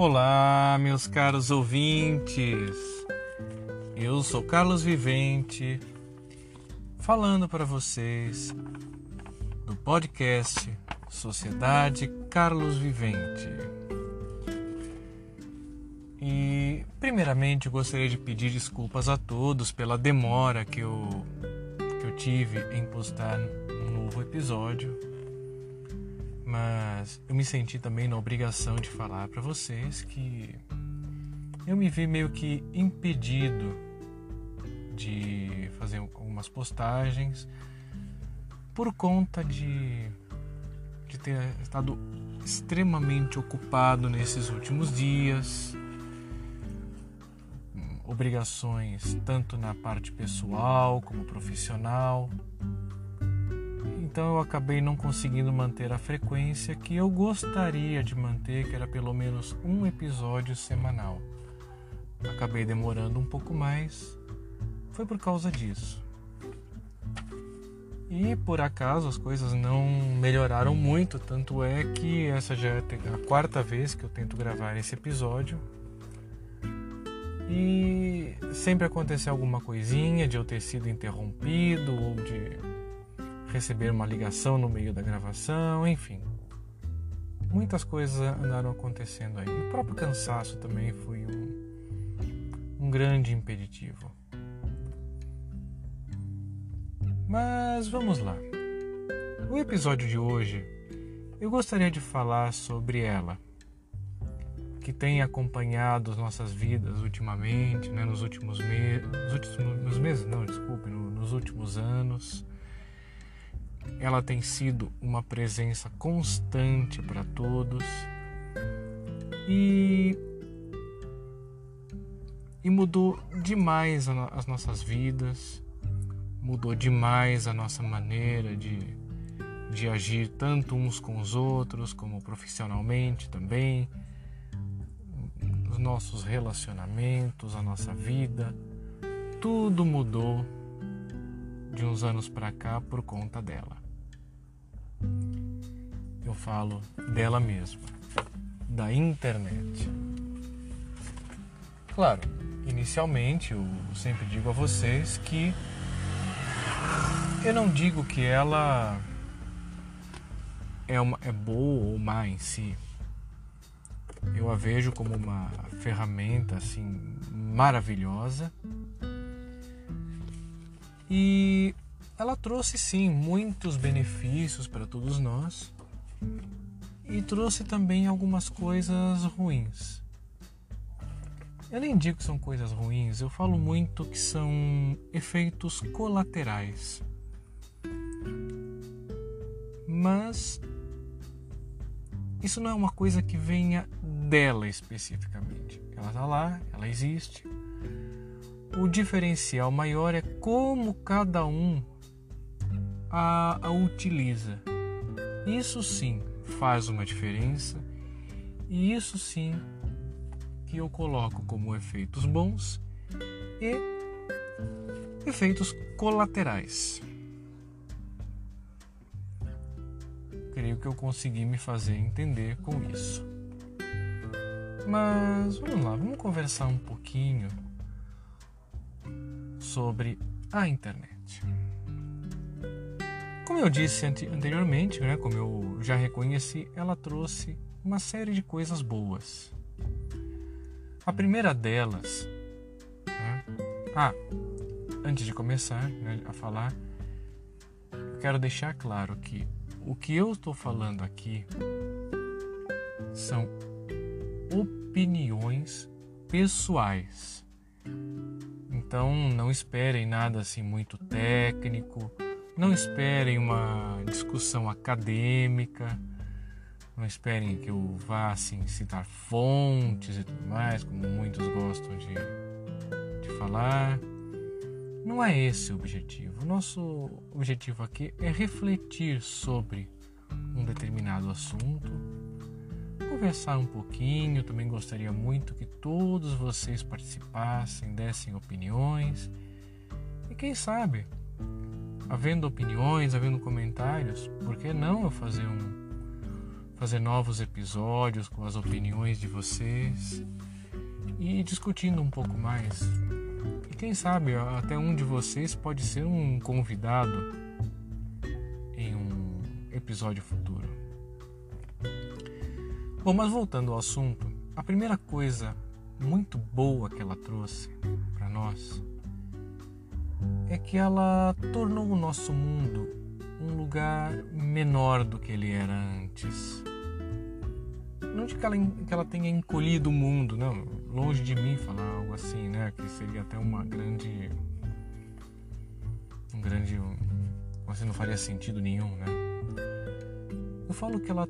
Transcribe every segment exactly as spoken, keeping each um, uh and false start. Olá, meus caros ouvintes, eu sou Carlos Vivente, falando para vocês do podcast Sociedade Carlos Vivente. E, primeiramente, eu gostaria de pedir desculpas a todos pela demora que eu, que eu tive em postar um novo episódio. Mas eu me senti também na obrigação de falar para vocês que eu me vi meio que impedido de fazer algumas postagens por conta de, de ter estado extremamente ocupado nesses últimos dias, obrigações tanto na parte pessoal como profissional. Então eu acabei não conseguindo manter a frequência que eu gostaria de manter, que era pelo menos um episódio semanal. Acabei demorando um pouco mais, foi por causa disso. E por acaso as coisas não melhoraram muito, tanto é que essa já é a quarta vez que eu tento gravar esse episódio. E sempre aconteceu alguma coisinha de eu ter sido interrompido ou de receber uma ligação no meio da gravação, enfim. Muitas coisas andaram acontecendo aí. O próprio cansaço também foi um, um grande impeditivo. Mas vamos lá. No episódio de hoje, eu gostaria de falar sobre ela, que tem acompanhado as nossas vidas ultimamente, né, nos últimos meses... Nos últimos meses, não, desculpe, nos últimos anos. Ela tem sido uma presença constante para todos e, e mudou demais a, as nossas vidas, mudou demais a nossa maneira de, de agir tanto uns com os outros, como profissionalmente também, os nossos relacionamentos, a nossa vida, tudo mudou de uns anos para cá por conta dela. Eu falo dela mesma, da internet. Claro, inicialmente eu sempre digo a vocês que eu não digo que ela é, uma, é boa ou má em si. Eu a vejo como uma ferramenta assim maravilhosa. E ela trouxe, sim, muitos benefícios para todos nós e trouxe também algumas coisas ruins. Eu nem digo que são coisas ruins, eu falo muito que são efeitos colaterais. Mas isso não é uma coisa que venha dela especificamente. Ela está lá, ela existe. O diferencial maior é como cada um a, a utiliza. Isso sim faz uma diferença e isso sim que eu coloco como efeitos bons e efeitos colaterais. Creio que eu consegui me fazer entender com isso. Mas vamos lá, vamos conversar um pouquinho sobre a internet. Como eu disse anteriormente, né, como eu já reconheci, ela trouxe uma série de coisas boas. A primeira delas, né, ah, antes de começar, né, a falar, eu quero deixar claro que o que eu estou falando aqui são opiniões pessoais. Então, não esperem nada assim muito técnico, não esperem uma discussão acadêmica, não esperem que eu vá assim, citar fontes e tudo mais, como muitos gostam de, de falar. Não é esse o objetivo. O nosso objetivo aqui é refletir sobre um determinado assunto, conversar um pouquinho. Também gostaria muito que todos vocês participassem, dessem opiniões e quem sabe, havendo opiniões, havendo comentários, por que não eu fazer um fazer novos episódios com as opiniões de vocês e discutindo um pouco mais. E quem sabe até um de vocês pode ser um convidado em um episódio futuro. Bom, mas voltando ao assunto, a primeira coisa muito boa que ela trouxe para nós é que ela tornou o nosso mundo um lugar menor do que ele era antes. Não de que ela, que ela tenha encolhido o mundo, não. Longe de mim falar algo assim, né? Que seria até uma grande... Um grande... Assim, não faria sentido nenhum, né? Eu falo que ela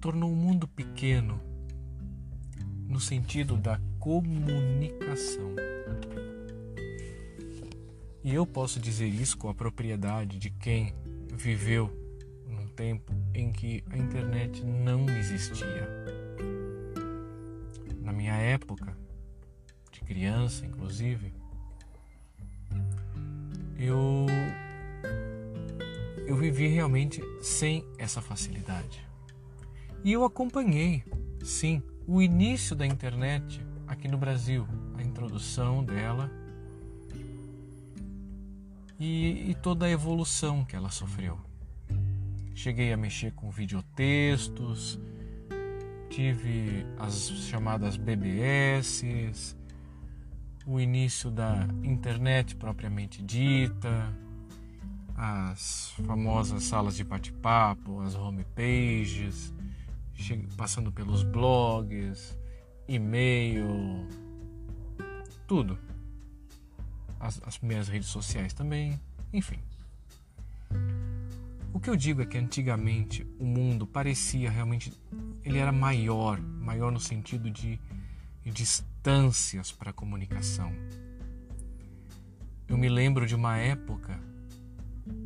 tornou o mundo pequeno no sentido da comunicação. E eu posso dizer isso com a propriedade de quem viveu num tempo em que a internet não existia. Na minha época, de criança inclusive, eu, eu vivi realmente sem essa facilidade. E eu acompanhei, sim, o início da internet aqui no Brasil, a introdução dela, E, e toda a evolução que ela sofreu. Cheguei a mexer com videotextos, tive as chamadas B B S, o início da internet propriamente dita, as famosas salas de bate-papo, as homepages, passando pelos blogs, e-mail, tudo. As, as primeiras redes sociais também, enfim. O que eu digo é que antigamente o mundo parecia realmente... Ele era maior, maior no sentido de, de distâncias para a comunicação. Eu me lembro de uma época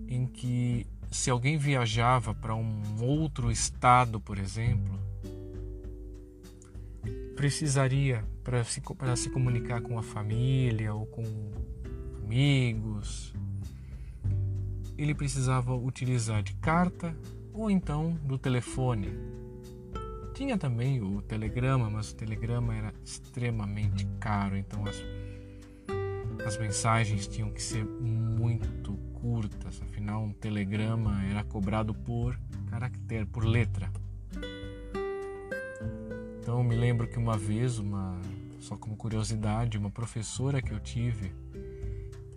em que se alguém viajava para um outro estado, por exemplo, precisaria para se, para se comunicar com a família ou com amigos, ele precisava utilizar de carta ou então do telefone. Tinha também o telegrama, mas o telegrama era extremamente caro, então as, as mensagens tinham que ser muito curtas, afinal um telegrama era cobrado por caractere, por letra. Então eu me lembro que uma vez, uma, só como curiosidade, uma professora que eu tive,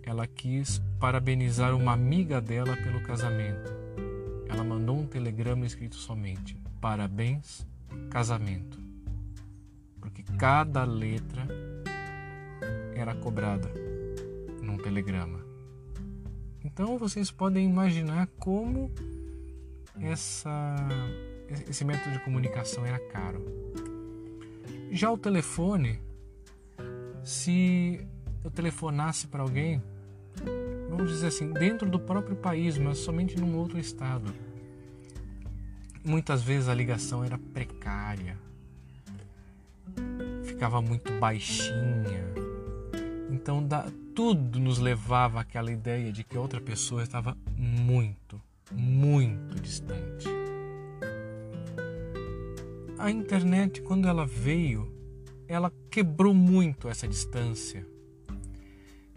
ela quis parabenizar uma amiga dela pelo casamento. Ela mandou um telegrama escrito somente: parabéns, casamento. Porque cada letra era cobrada num telegrama. Então vocês podem imaginar como essa, esse método de comunicação era caro. Já o telefone, se eu telefonasse para alguém, vamos dizer assim, dentro do próprio país, mas somente num outro estado, muitas vezes a ligação era precária, ficava muito baixinha. Então da, tudo nos levava àquela ideia de que outra pessoa estava muito, muito distante. A internet, quando ela veio, ela quebrou muito essa distância.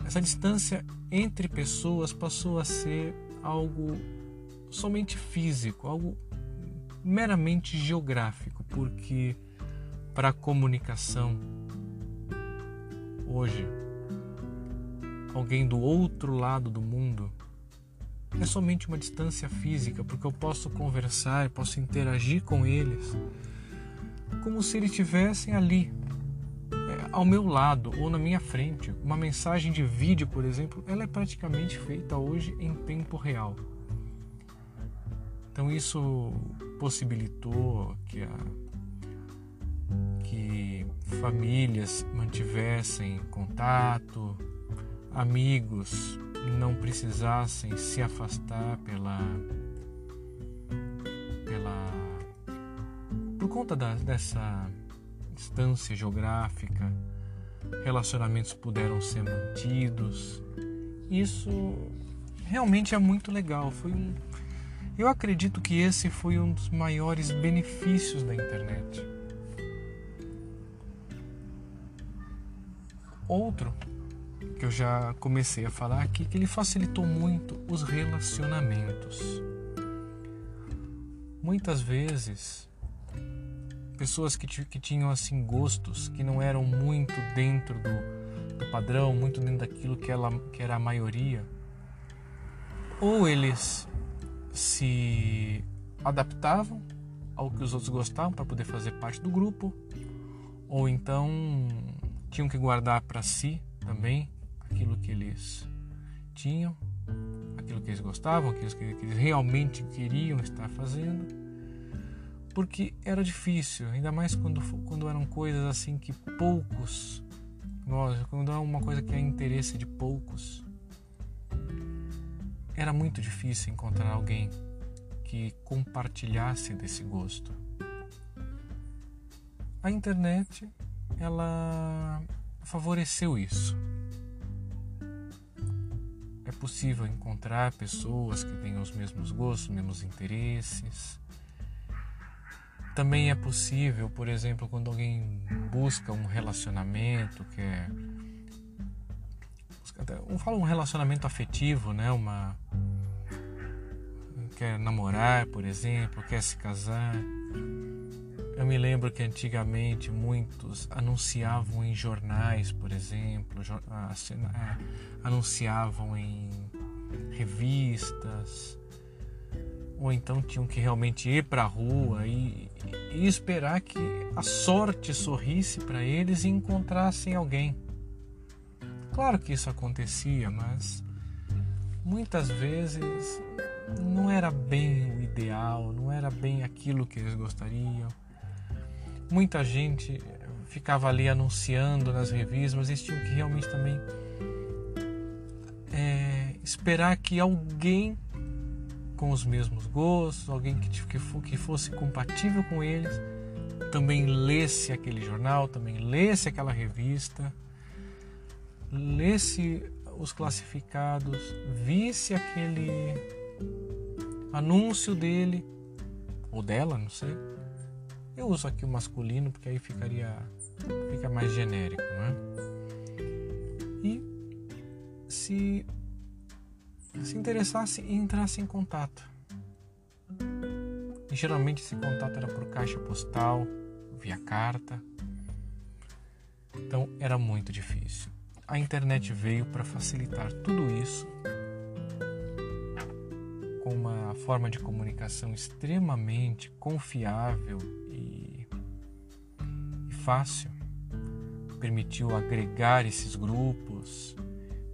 Essa distância entre pessoas passou a ser algo somente físico, algo meramente geográfico, porque para a comunicação, hoje, alguém do outro lado do mundo é somente uma distância física, porque eu posso conversar, posso interagir com eles como se eles estivessem ali, ao meu lado ou na minha frente. Uma mensagem de vídeo, por exemplo, ela é praticamente feita hoje em tempo real. Então isso possibilitou que, a, que famílias mantivessem contato, amigos não precisassem se afastar pela, pela, por conta da, dessa... distância geográfica, relacionamentos puderam ser mantidos. Isso realmente é muito legal. Foi um, Eu acredito que esse foi um dos maiores benefícios da internet. Outro, que eu já comecei a falar aqui, que ele facilitou muito os relacionamentos. Muitas vezes, pessoas que, t- que tinham assim gostos que não eram muito dentro do, do padrão, muito dentro daquilo que, ela, que era a maioria, ou eles se adaptavam ao que os outros gostavam para poder fazer parte do grupo, ou então tinham que guardar para si também aquilo que eles tinham, aquilo que eles gostavam, aquilo que eles realmente queriam estar fazendo, porque era difícil, ainda mais quando, quando eram coisas assim que poucos, nós, quando era uma coisa que é interesse de poucos, era muito difícil encontrar alguém que compartilhasse desse gosto. A internet, ela favoreceu isso. É possível encontrar pessoas que tenham os mesmos gostos, os mesmos interesses. Também é possível, por exemplo, quando alguém busca um relacionamento, que é, eu falo um relacionamento afetivo, né? Uma quer namorar, por exemplo, quer se casar. Eu me lembro que antigamente muitos anunciavam em jornais, por exemplo, anunciavam em revistas, ou então tinham que realmente ir para a rua e, e esperar que a sorte sorrisse para eles e encontrassem alguém. Claro que isso acontecia, mas muitas vezes não era bem o ideal, não era bem aquilo que eles gostariam. Muita gente ficava ali anunciando nas revistas, mas eles tinham que realmente também é, esperar que alguém com os mesmos gostos, alguém que, que, que fosse compatível com eles, também lesse aquele jornal, também lesse aquela revista, lesse os classificados, visse aquele anúncio dele, ou dela, não sei. Eu uso aqui o masculino porque aí ficaria, fica mais genérico, né? E se se interessasse e entrasse em contato. E geralmente esse contato era por caixa postal, via carta. Então era muito difícil. A internet veio para facilitar tudo isso com uma forma de comunicação extremamente confiável e fácil, permitiu agregar esses grupos.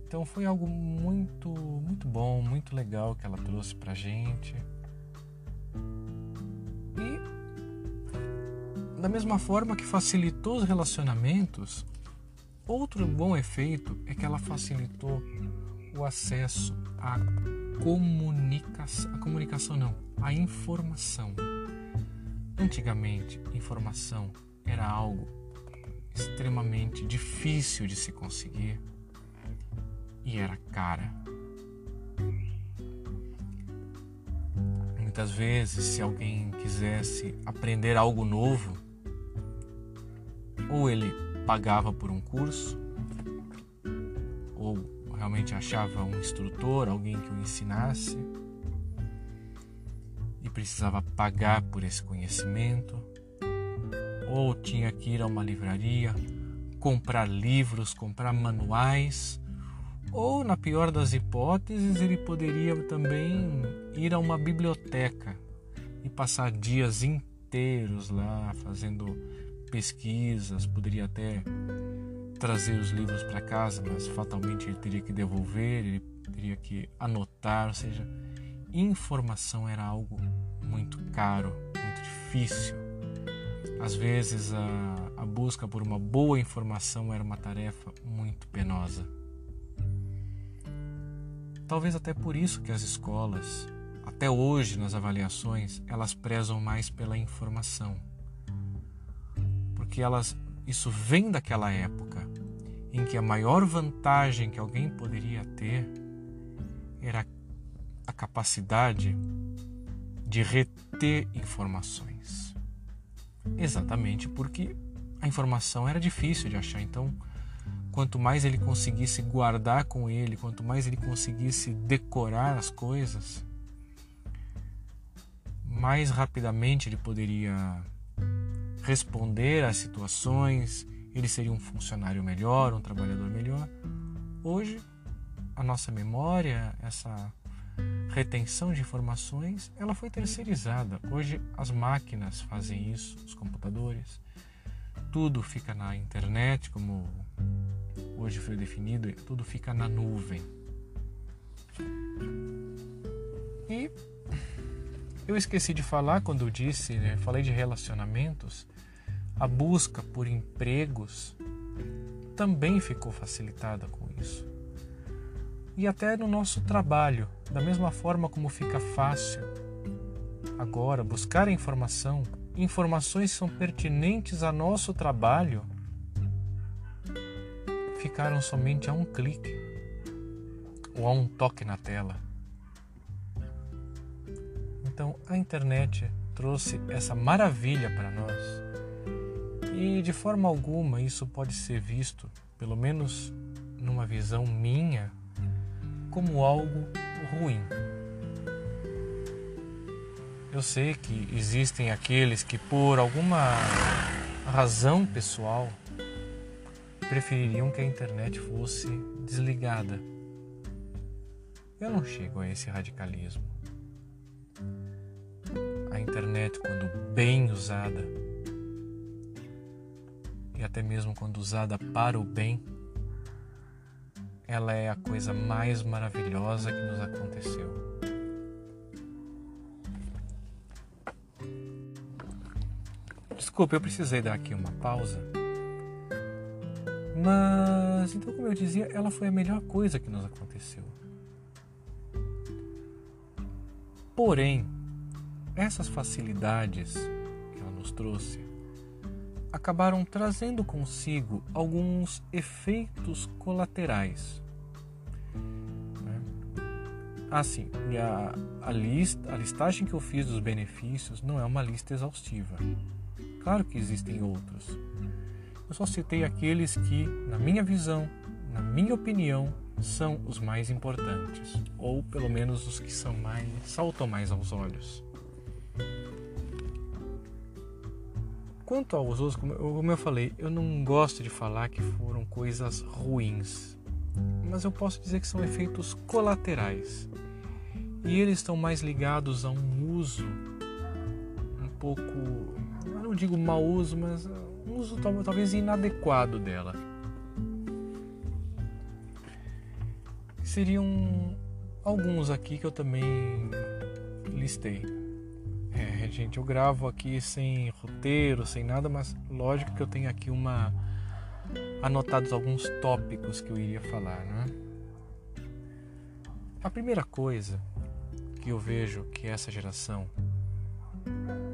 Então foi algo muito, muito bom, muito legal que ela trouxe pra gente. E da mesma forma que facilitou os relacionamentos, outro bom efeito é que ela facilitou o acesso à comunicação, a comunicação não, à informação. Antigamente, informação era algo extremamente difícil de se conseguir e era cara. Muitas vezes, se alguém quisesse aprender algo novo, ou ele pagava por um curso, ou realmente achava um instrutor, alguém que o ensinasse, e precisava pagar por esse conhecimento, ou tinha que ir a uma livraria, comprar livros, comprar manuais, ou, na pior das hipóteses, ele poderia também ir a uma biblioteca e passar dias inteiros lá fazendo pesquisas, poderia até trazer os livros para casa, mas fatalmente ele teria que devolver, ele teria que anotar, ou seja, informação era algo muito caro, muito difícil. Às vezes a, a busca por uma boa informação era uma tarefa muito penosa. Talvez até por isso que as escolas, até hoje nas avaliações, elas prezam mais pela informação. Porque elas, isso vem daquela época em que a maior vantagem que alguém poderia ter era a capacidade de reter informações. Exatamente porque a informação era difícil de achar, então quanto mais ele conseguisse guardar com ele, quanto mais ele conseguisse decorar as coisas, mais rapidamente ele poderia responder às situações, ele seria um funcionário melhor, um trabalhador melhor. Hoje, a nossa memória, essa retenção de informações, ela foi terceirizada. Hoje as máquinas fazem isso, os computadores, tudo fica na internet, como hoje foi definido, tudo fica na nuvem. E eu esqueci de falar quando eu disse, né, falei de relacionamentos, a busca por empregos também ficou facilitada com isso. E até no nosso trabalho, da mesma forma como fica fácil agora buscar a informação, informações que são pertinentes ao nosso trabalho, ficaram somente a um clique ou a um toque na tela. Então a internet trouxe essa maravilha para nós e de forma alguma isso pode ser visto, pelo menos numa visão minha, como algo ruim. Eu sei que existem aqueles que por alguma razão pessoal prefeririam que a internet fosse desligada. Eu não chego a esse radicalismo. A internet, quando bem usada, e até mesmo quando usada para o bem, ela é a coisa mais maravilhosa que nos aconteceu. Desculpa, eu precisei dar aqui uma pausa. Mas, então, como eu dizia, ela foi a melhor coisa que nos aconteceu. Porém, essas facilidades que ela nos trouxe acabaram trazendo consigo alguns efeitos colaterais. Assim, a, a, lista, a listagem que eu fiz dos benefícios não é uma lista exaustiva. Claro que existem outros. Eu só citei aqueles que, na minha visão, na minha opinião, são os mais importantes, ou pelo menos os que são mais, saltam mais aos olhos. Quanto aos outros, como eu falei, eu não gosto de falar que foram coisas ruins, mas eu posso dizer que são efeitos colaterais e eles estão mais ligados a um uso um pouco, eu não digo mau uso, mas um uso talvez inadequado dela. Seriam alguns aqui que eu também listei. É, gente, eu gravo aqui sem roteiro, sem nada, mas lógico que eu tenho aqui uma anotados alguns tópicos que eu iria falar, né? A primeira coisa que eu vejo que essa geração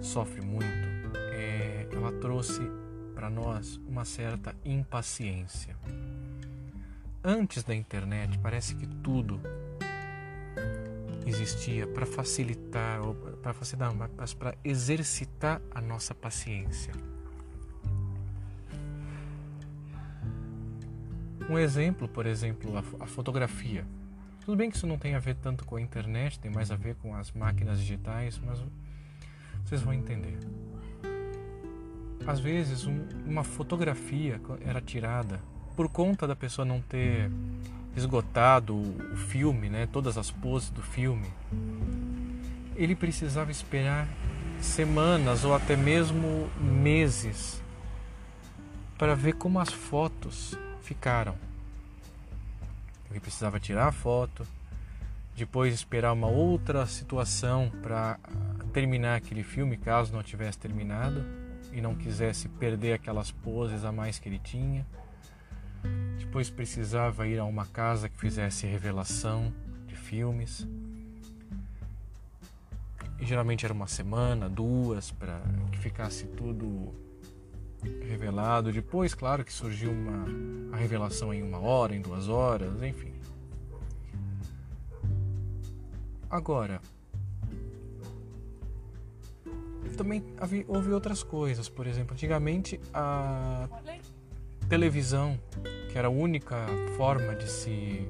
sofre muito é ela trouxe para nós uma certa impaciência. Antes da internet, parece que tudo existia para facilitar, ou para facilitar, mas para exercitar a nossa paciência. Um exemplo, por exemplo, a fotografia. Tudo bem que isso não tem a ver tanto com a internet, tem mais a ver com as máquinas digitais, mas vocês vão entender. Às vezes, um, uma fotografia era tirada por conta da pessoa não ter esgotado o filme, né, todas as poses do filme, ele precisava esperar semanas ou até mesmo meses para ver como as fotos ficaram. Ele precisava tirar a foto, depois esperar uma outra situação para terminar aquele filme, caso não tivesse terminado e não quisesse perder aquelas poses a mais que ele tinha. Depois precisava ir a uma casa que fizesse revelação de filmes. E geralmente era uma semana, duas, para que ficasse tudo revelado. Depois, claro, que surgiu uma, a revelação em uma hora, em duas horas, enfim. Agora, também houve outras coisas. Por exemplo, antigamente a televisão, que era a única forma de se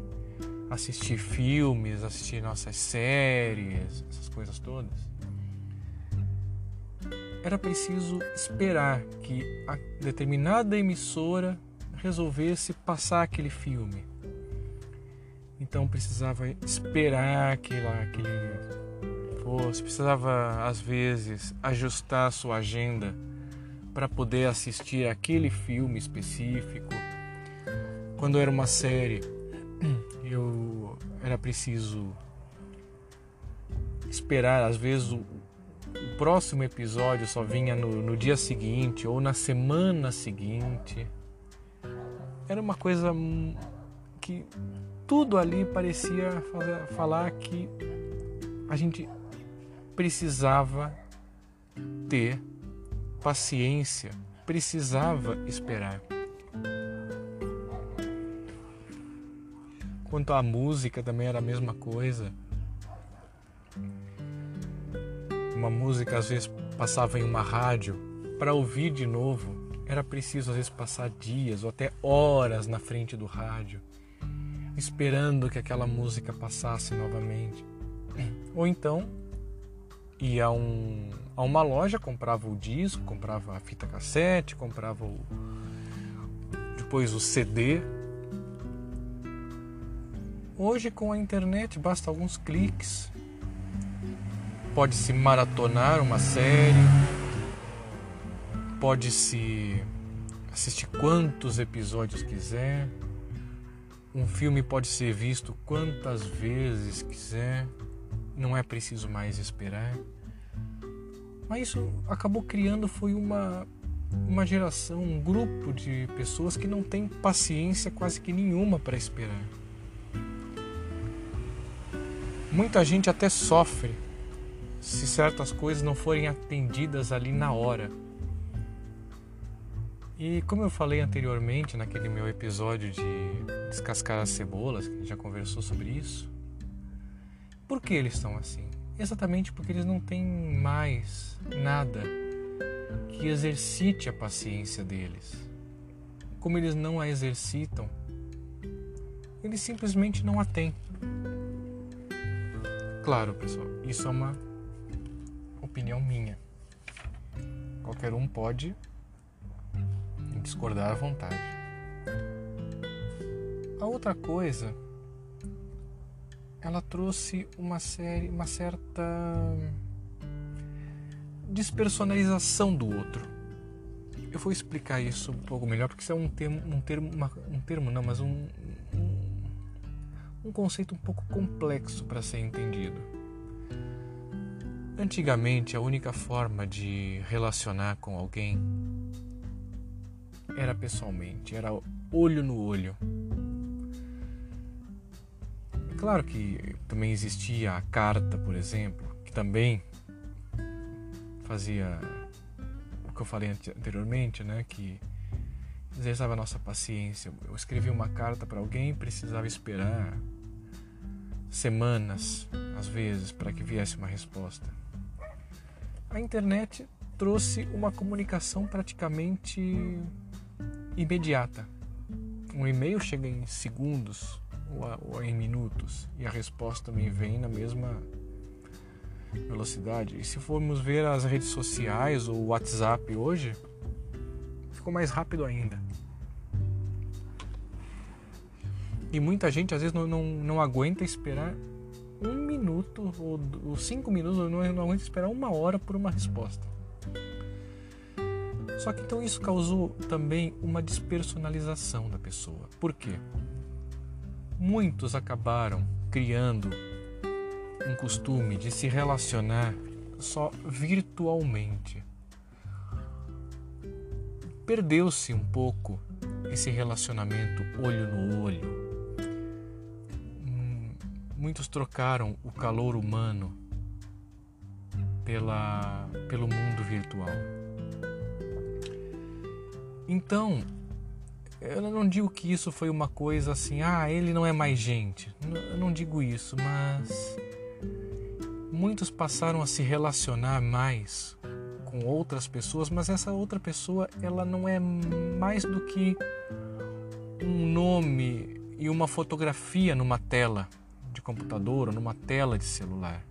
assistir filmes, assistir nossas séries, essas coisas todas, era preciso esperar que a determinada emissora resolvesse passar aquele filme. Então precisava esperar que lá aquele fosse, precisava às vezes ajustar a sua agenda para poder assistir aquele filme específico. Quando era uma série, eu era preciso esperar, às vezes o O próximo episódio só vinha no, no dia seguinte ou na semana seguinte. Era uma coisa que tudo ali parecia falar que a gente precisava ter paciência, precisava esperar. Quanto à música, também era a mesma coisa. Uma música às vezes passava em uma rádio, para ouvir de novo era preciso às vezes passar dias ou até horas na frente do rádio, esperando que aquela música passasse novamente. Ou então ia a, um, a uma loja, comprava o disco, comprava a fita cassete, comprava o, depois o C D. Hoje com a internet basta alguns cliques. Pode-se maratonar uma série, pode-se assistir quantos episódios quiser, um filme pode ser visto quantas vezes quiser, não é preciso mais esperar. Mas isso acabou criando, foi uma, uma geração, um grupo de pessoas que não tem paciência quase que nenhuma para esperar. Muita gente até sofre se certas coisas não forem atendidas ali na hora. E como eu falei anteriormente naquele meu episódio de descascar as cebolas, que a gente já conversou sobre isso, por que eles estão assim? Exatamente porque eles não têm mais nada que exercite a paciência deles. Como eles não a exercitam, eles simplesmente não a têm. Claro, pessoal, isso é uma opinião minha. Qualquer um pode discordar à vontade. A outra coisa, ela trouxe uma série, uma certa despersonalização do outro. Eu vou explicar isso um pouco melhor, porque isso é um termo, um termo, uma, um termo não, mas um, um, um conceito um pouco complexo para ser entendido. Antigamente, a única forma de relacionar com alguém era pessoalmente, era olho no olho. É claro que também existia a carta, por exemplo, que também fazia o que eu falei anteriormente, né? Que exerçava a nossa paciência. Eu escrevi uma carta para alguém e precisava esperar semanas, às vezes, para que viesse uma resposta. A internet trouxe uma comunicação praticamente imediata. Um e-mail chega em segundos ou em minutos e a resposta também vem na mesma velocidade. E se formos ver as redes sociais ou o WhatsApp hoje, ficou mais rápido ainda. E muita gente às vezes não, não, não aguenta esperar um minuto ou, ou cinco minutos, ou não, não aguenta esperar uma hora por uma resposta. Só que então isso causou também uma despersonalização da pessoa. Por quê? Muitos acabaram criando um costume de se relacionar só virtualmente. Perdeu-se um pouco esse relacionamento olho no olho. Muitos trocaram o calor humano pela, pelo mundo virtual. Então, eu não digo que isso foi uma coisa assim, ah, ele não é mais gente. Eu não digo isso, mas muitos passaram a se relacionar mais com outras pessoas, mas essa outra pessoa ela não é mais do que um nome e uma fotografia numa tela de computador ou numa tela de celular.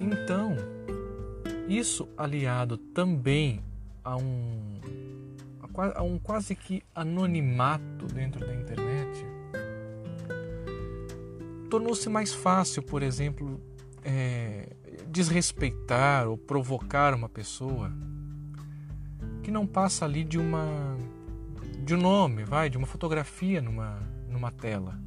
Então, isso aliado também a um, a um quase que anonimato dentro da internet, tornou-se mais fácil, por exemplo, é, desrespeitar ou provocar uma pessoa que não passa ali de uma de um nome, vai, de uma fotografia numa, numa tela.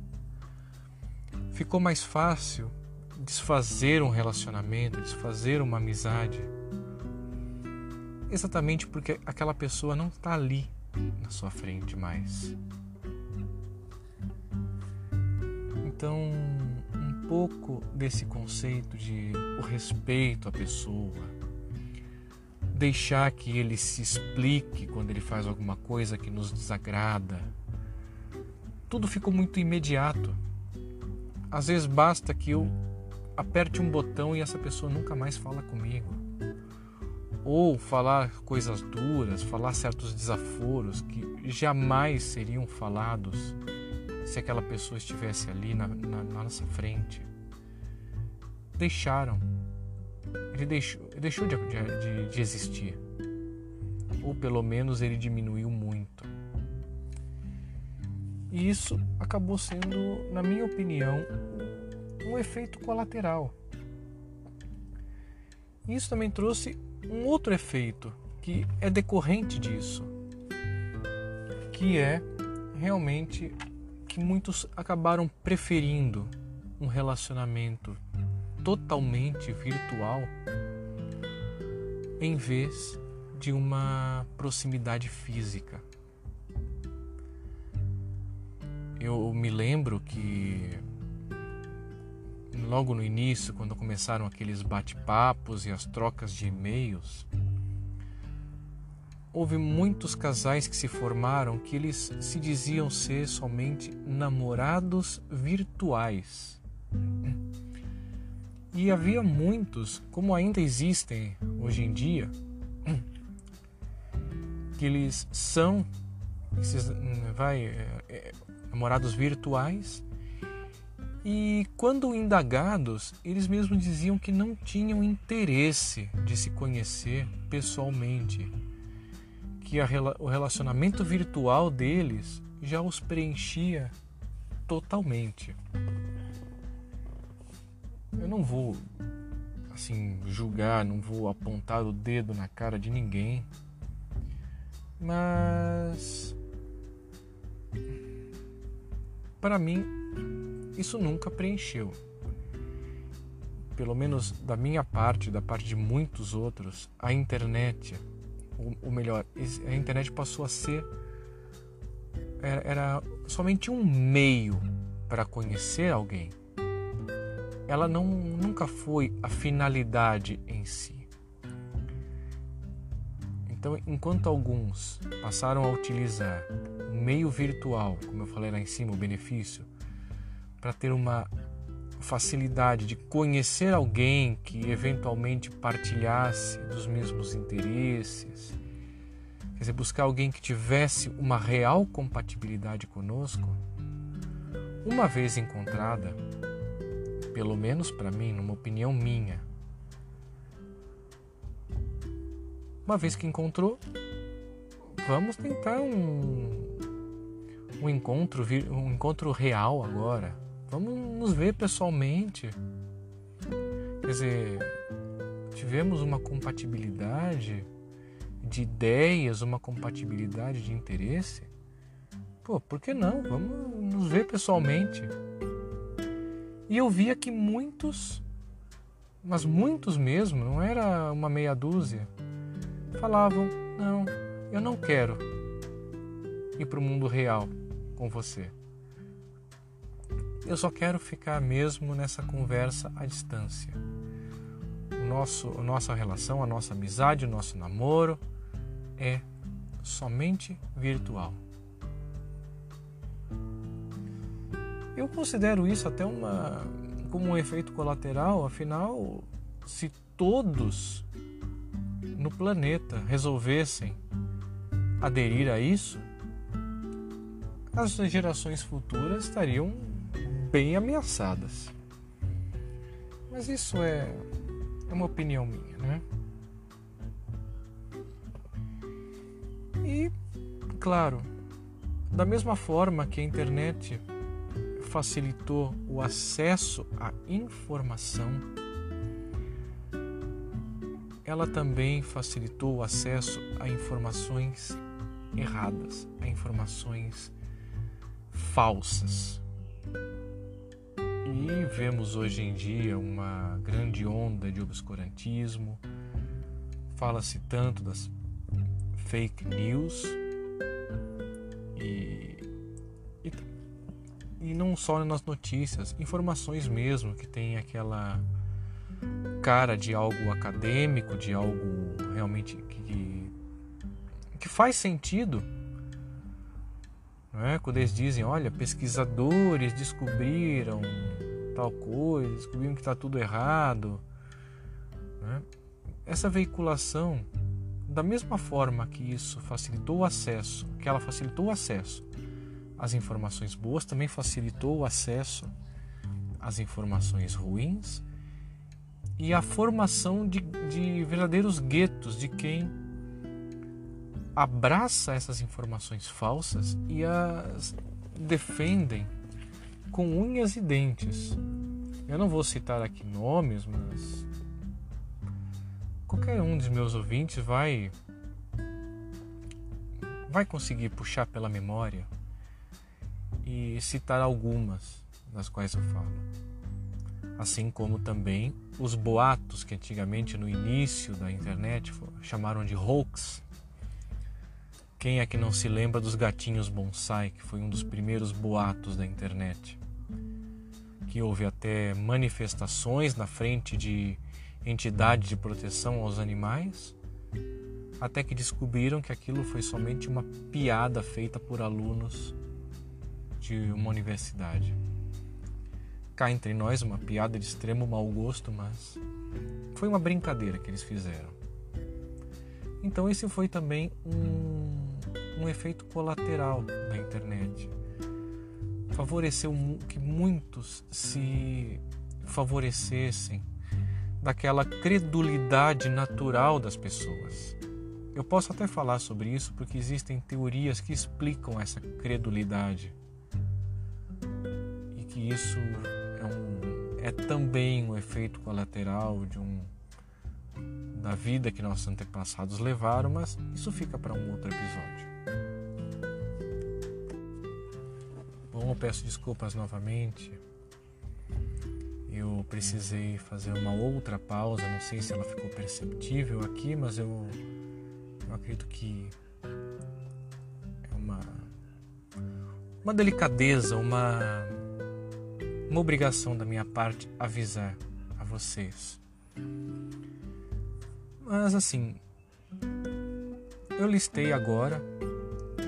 Ficou mais fácil desfazer um relacionamento, desfazer uma amizade, exatamente porque aquela pessoa não está ali na sua frente mais. Então, um pouco desse conceito de o respeito à pessoa, deixar que ele se explique quando ele faz alguma coisa que nos desagrada. Tudo ficou muito imediato. Às vezes basta que eu aperte um botão e essa pessoa nunca mais fala comigo. Ou falar coisas duras, falar certos desaforos que jamais seriam falados se aquela pessoa estivesse ali na, na, na nossa frente. Deixaram. Ele deixou, deixou de, de, de existir. Ou pelo menos ele diminuiu muito. E isso acabou sendo, na minha opinião, um efeito colateral. E isso também trouxe um outro efeito que é decorrente disso, que é realmente que muitos acabaram preferindo um relacionamento totalmente virtual em vez de uma proximidade física. Eu me lembro que logo no início, quando começaram aqueles bate-papos e as trocas de e-mails, houve muitos casais que se formaram que eles se diziam ser somente namorados virtuais. E havia muitos, como ainda existem hoje em dia, que eles são esses, vai, é, é, namorados virtuais, e quando indagados, eles mesmos diziam que não tinham interesse de se conhecer pessoalmente, que a, o relacionamento virtual deles já os preenchia totalmente. Eu não vou, assim, julgar, não vou apontar o dedo na cara de ninguém, mas para mim isso nunca preencheu. Pelo menos da minha parte, da parte de muitos outros, a internet, ou melhor, a internet passou a ser, era, era somente um meio para conhecer alguém. Ela não, nunca foi a finalidade em si. Então, enquanto alguns passaram a utilizar o meio virtual, como eu falei lá em cima, o benefício, para ter uma facilidade de conhecer alguém que eventualmente partilhasse dos mesmos interesses, quer dizer, buscar alguém que tivesse uma real compatibilidade conosco, uma vez encontrada, pelo menos para mim, numa opinião minha, uma vez que encontrou, vamos tentar um, um, encontro, um encontro real agora. Vamos nos ver pessoalmente. Quer dizer, tivemos uma compatibilidade de ideias, uma compatibilidade de interesse. Pô, por que não? Vamos nos ver pessoalmente. E eu via que muitos, mas muitos mesmo, não era uma meia dúzia, falavam, não, eu não quero ir para o mundo real com você. Eu só quero ficar mesmo nessa conversa à distância. O nosso, a nossa relação, a nossa amizade, o nosso namoro é somente virtual. Eu considero isso até uma, como um efeito colateral, afinal, se todos no planeta resolvessem aderir a isso, as gerações futuras estariam bem ameaçadas. Mas isso é uma opinião minha, né? E, claro, da mesma forma que a internet facilitou o acesso à informação, ela também facilitou o acesso a informações erradas, a informações falsas. E vemos hoje em dia uma grande onda de obscurantismo, fala-se tanto das fake news e, e, e não só nas notícias, informações mesmo que tem aquela cara de algo acadêmico, de algo realmente que, que faz sentido. Não é? Quando eles dizem, olha, pesquisadores descobriram tal coisa, descobriram que está tudo errado. Não é? Essa veiculação, da mesma forma que isso facilitou o acesso, que ela facilitou o acesso às informações boas, também facilitou o acesso às informações ruins e a formação de, de verdadeiros guetos de quem abraça essas informações falsas e as defendem com unhas e dentes. Eu não vou citar aqui nomes, mas qualquer um dos meus ouvintes vai vai conseguir puxar pela memória e citar algumas das quais eu falo. Assim como também os boatos que antigamente no início da internet chamaram de hoax. Quem é que não se lembra dos gatinhos bonsai, que foi um dos primeiros boatos da internet? Que houve até manifestações na frente de entidades de proteção aos animais, até que descobriram que aquilo foi somente uma piada feita por alunos de uma universidade. Cá entre nós, uma piada de extremo mau gosto, mas foi uma brincadeira que eles fizeram. Então esse foi também um, um efeito colateral da internet. Favoreceu que muitos se favorecessem daquela credulidade natural das pessoas. Eu posso até falar sobre isso porque existem teorias que explicam essa credulidade. E que isso é, um, é também um efeito colateral de um da vida que nossos antepassados levaram, mas isso fica para um outro episódio. Bom, eu peço desculpas novamente. Eu precisei fazer uma outra pausa, não sei se ela ficou perceptível aqui, mas eu, eu acredito que é uma, uma delicadeza, uma, uma obrigação da minha parte avisar a vocês. Mas assim, eu listei agora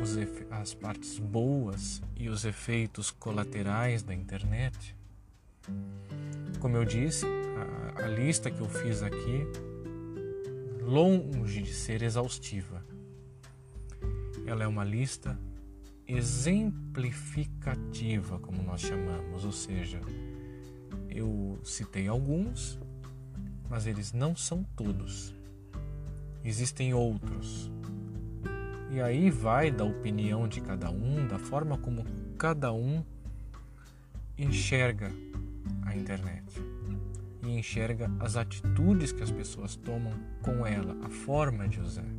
os efe- as partes boas e os efeitos colaterais da internet. Como eu disse, a, a lista que eu fiz aqui, longe de ser exaustiva, ela é uma lista exemplificativa, como nós chamamos, ou seja, eu citei alguns, mas eles não são todos. Existem outros. E aí vai da opinião de cada um, da forma como cada um enxerga a internet e enxerga as atitudes que as pessoas tomam com ela, a forma de usar.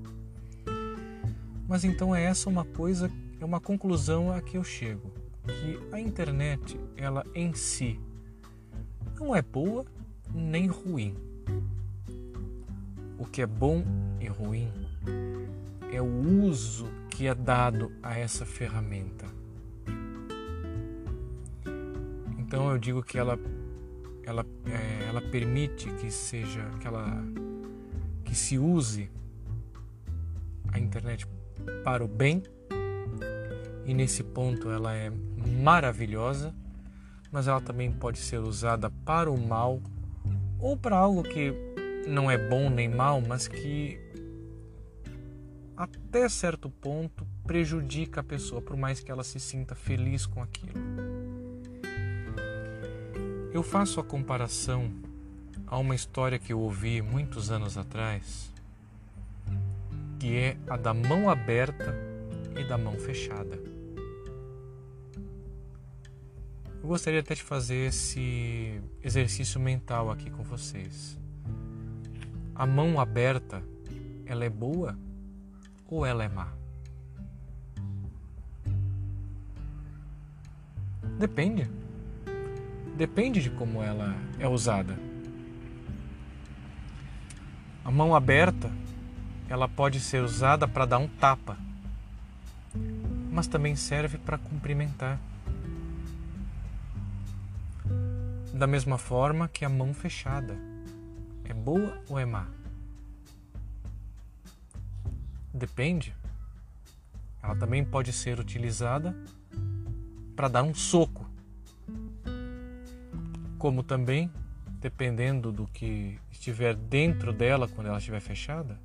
Mas então é essa uma coisa, é uma conclusão a que eu chego, que a internet, ela em si, não é boa nem ruim. O que é bom e ruim é o uso que é dado a essa ferramenta. Então eu digo que ela, ela, é, ela permite que seja, que, ela, que se use a internet para o bem, e nesse ponto ela é maravilhosa, mas ela também pode ser usada para o mal ou para algo que não é bom nem mal, mas que até certo ponto prejudica a pessoa, por mais que ela se sinta feliz com aquilo. Eu faço a comparação a uma história que eu ouvi muitos anos atrás, que é a da mão aberta e da mão fechada. Eu gostaria até de fazer esse exercício mental aqui com vocês. A mão aberta, ela é boa ou ela é má? Depende. Depende de como ela é usada. A mão aberta, ela pode ser usada para dar um tapa, mas também serve para cumprimentar. Da mesma forma que a mão fechada, é boa ou é má? Depende. Ela também pode ser utilizada para dar um soco, como também, dependendo do que estiver dentro dela quando ela estiver fechada,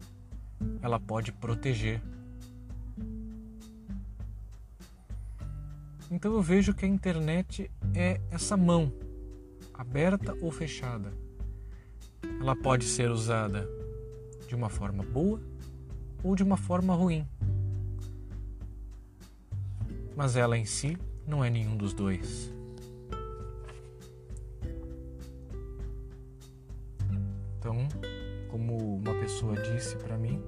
ela pode proteger. Então eu vejo que a internet é essa mão, aberta ou fechada. Ela pode ser usada de uma forma boa ou de uma forma ruim. Mas ela em si não é nenhum dos dois. Então, como uma pessoa disse para mim,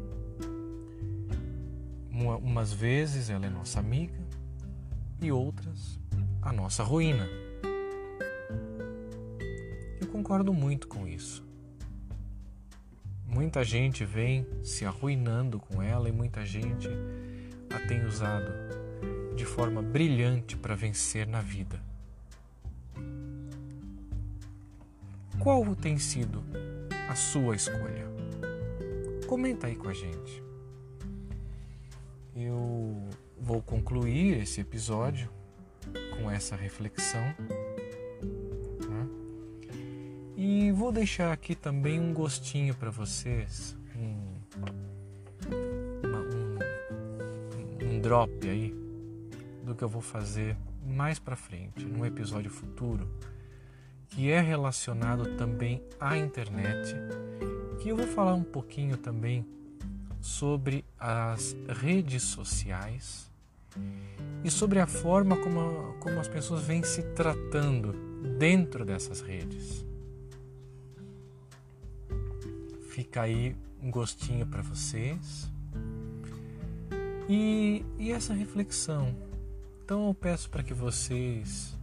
uma, umas vezes ela é nossa amiga e outras a nossa ruína. Eu concordo muito com isso. Muita gente vem se arruinando com ela e muita gente a tem usado de forma brilhante para vencer na vida. Qual tem sido a sua escolha? Comenta aí com a gente. Eu vou concluir esse episódio com essa reflexão, né? E vou deixar aqui também um gostinho para vocês, um, uma, um, um drop aí do que eu vou fazer mais para frente, num episódio futuro, que é relacionado também à internet, que eu vou falar um pouquinho também sobre as redes sociais e sobre a forma como, como as pessoas vêm se tratando dentro dessas redes. Fica aí um gostinho para vocês e, e essa reflexão. Então eu peço para que vocês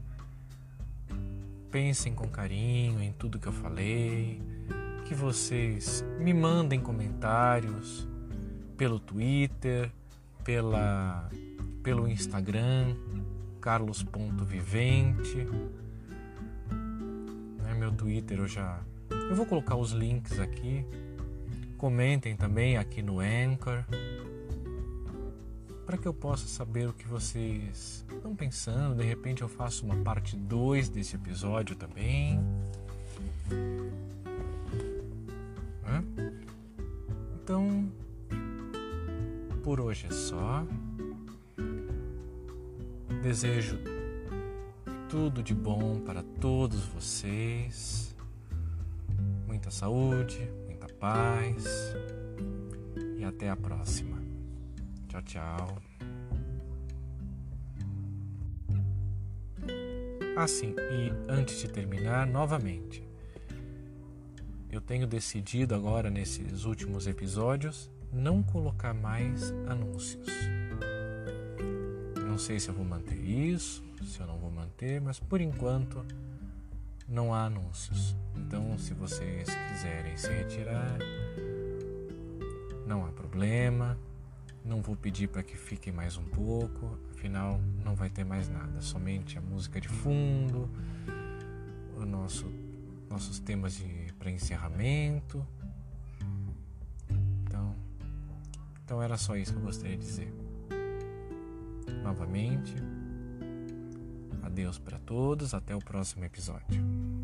pensem com carinho em tudo que eu falei, que vocês me mandem comentários pelo Twitter, pela, pelo Instagram, carlos ponto vivente, né, meu Twitter. Eu já eu vou colocar os links aqui. Comentem também aqui no Anchor, para que eu possa saber o que vocês estão pensando. De repente eu faço uma parte dois desse episódio também. Hã? Então, por hoje é só. Desejo tudo de bom para todos vocês. Muita saúde, muita paz. E até a próxima. Tchau, tchau. Ah, sim, e antes de terminar, novamente, eu tenho decidido agora, nesses últimos episódios, não colocar mais anúncios. Não sei se eu vou manter isso, se eu não vou manter, mas por enquanto não há anúncios. Então, se vocês quiserem se retirar, não há problema. Não vou pedir para que fiquem mais um pouco, afinal não vai ter mais nada, somente a música de fundo, o nosso, nossos temas para encerramento. Então, então era só isso que eu gostaria de dizer. Novamente, adeus para todos, até o próximo episódio.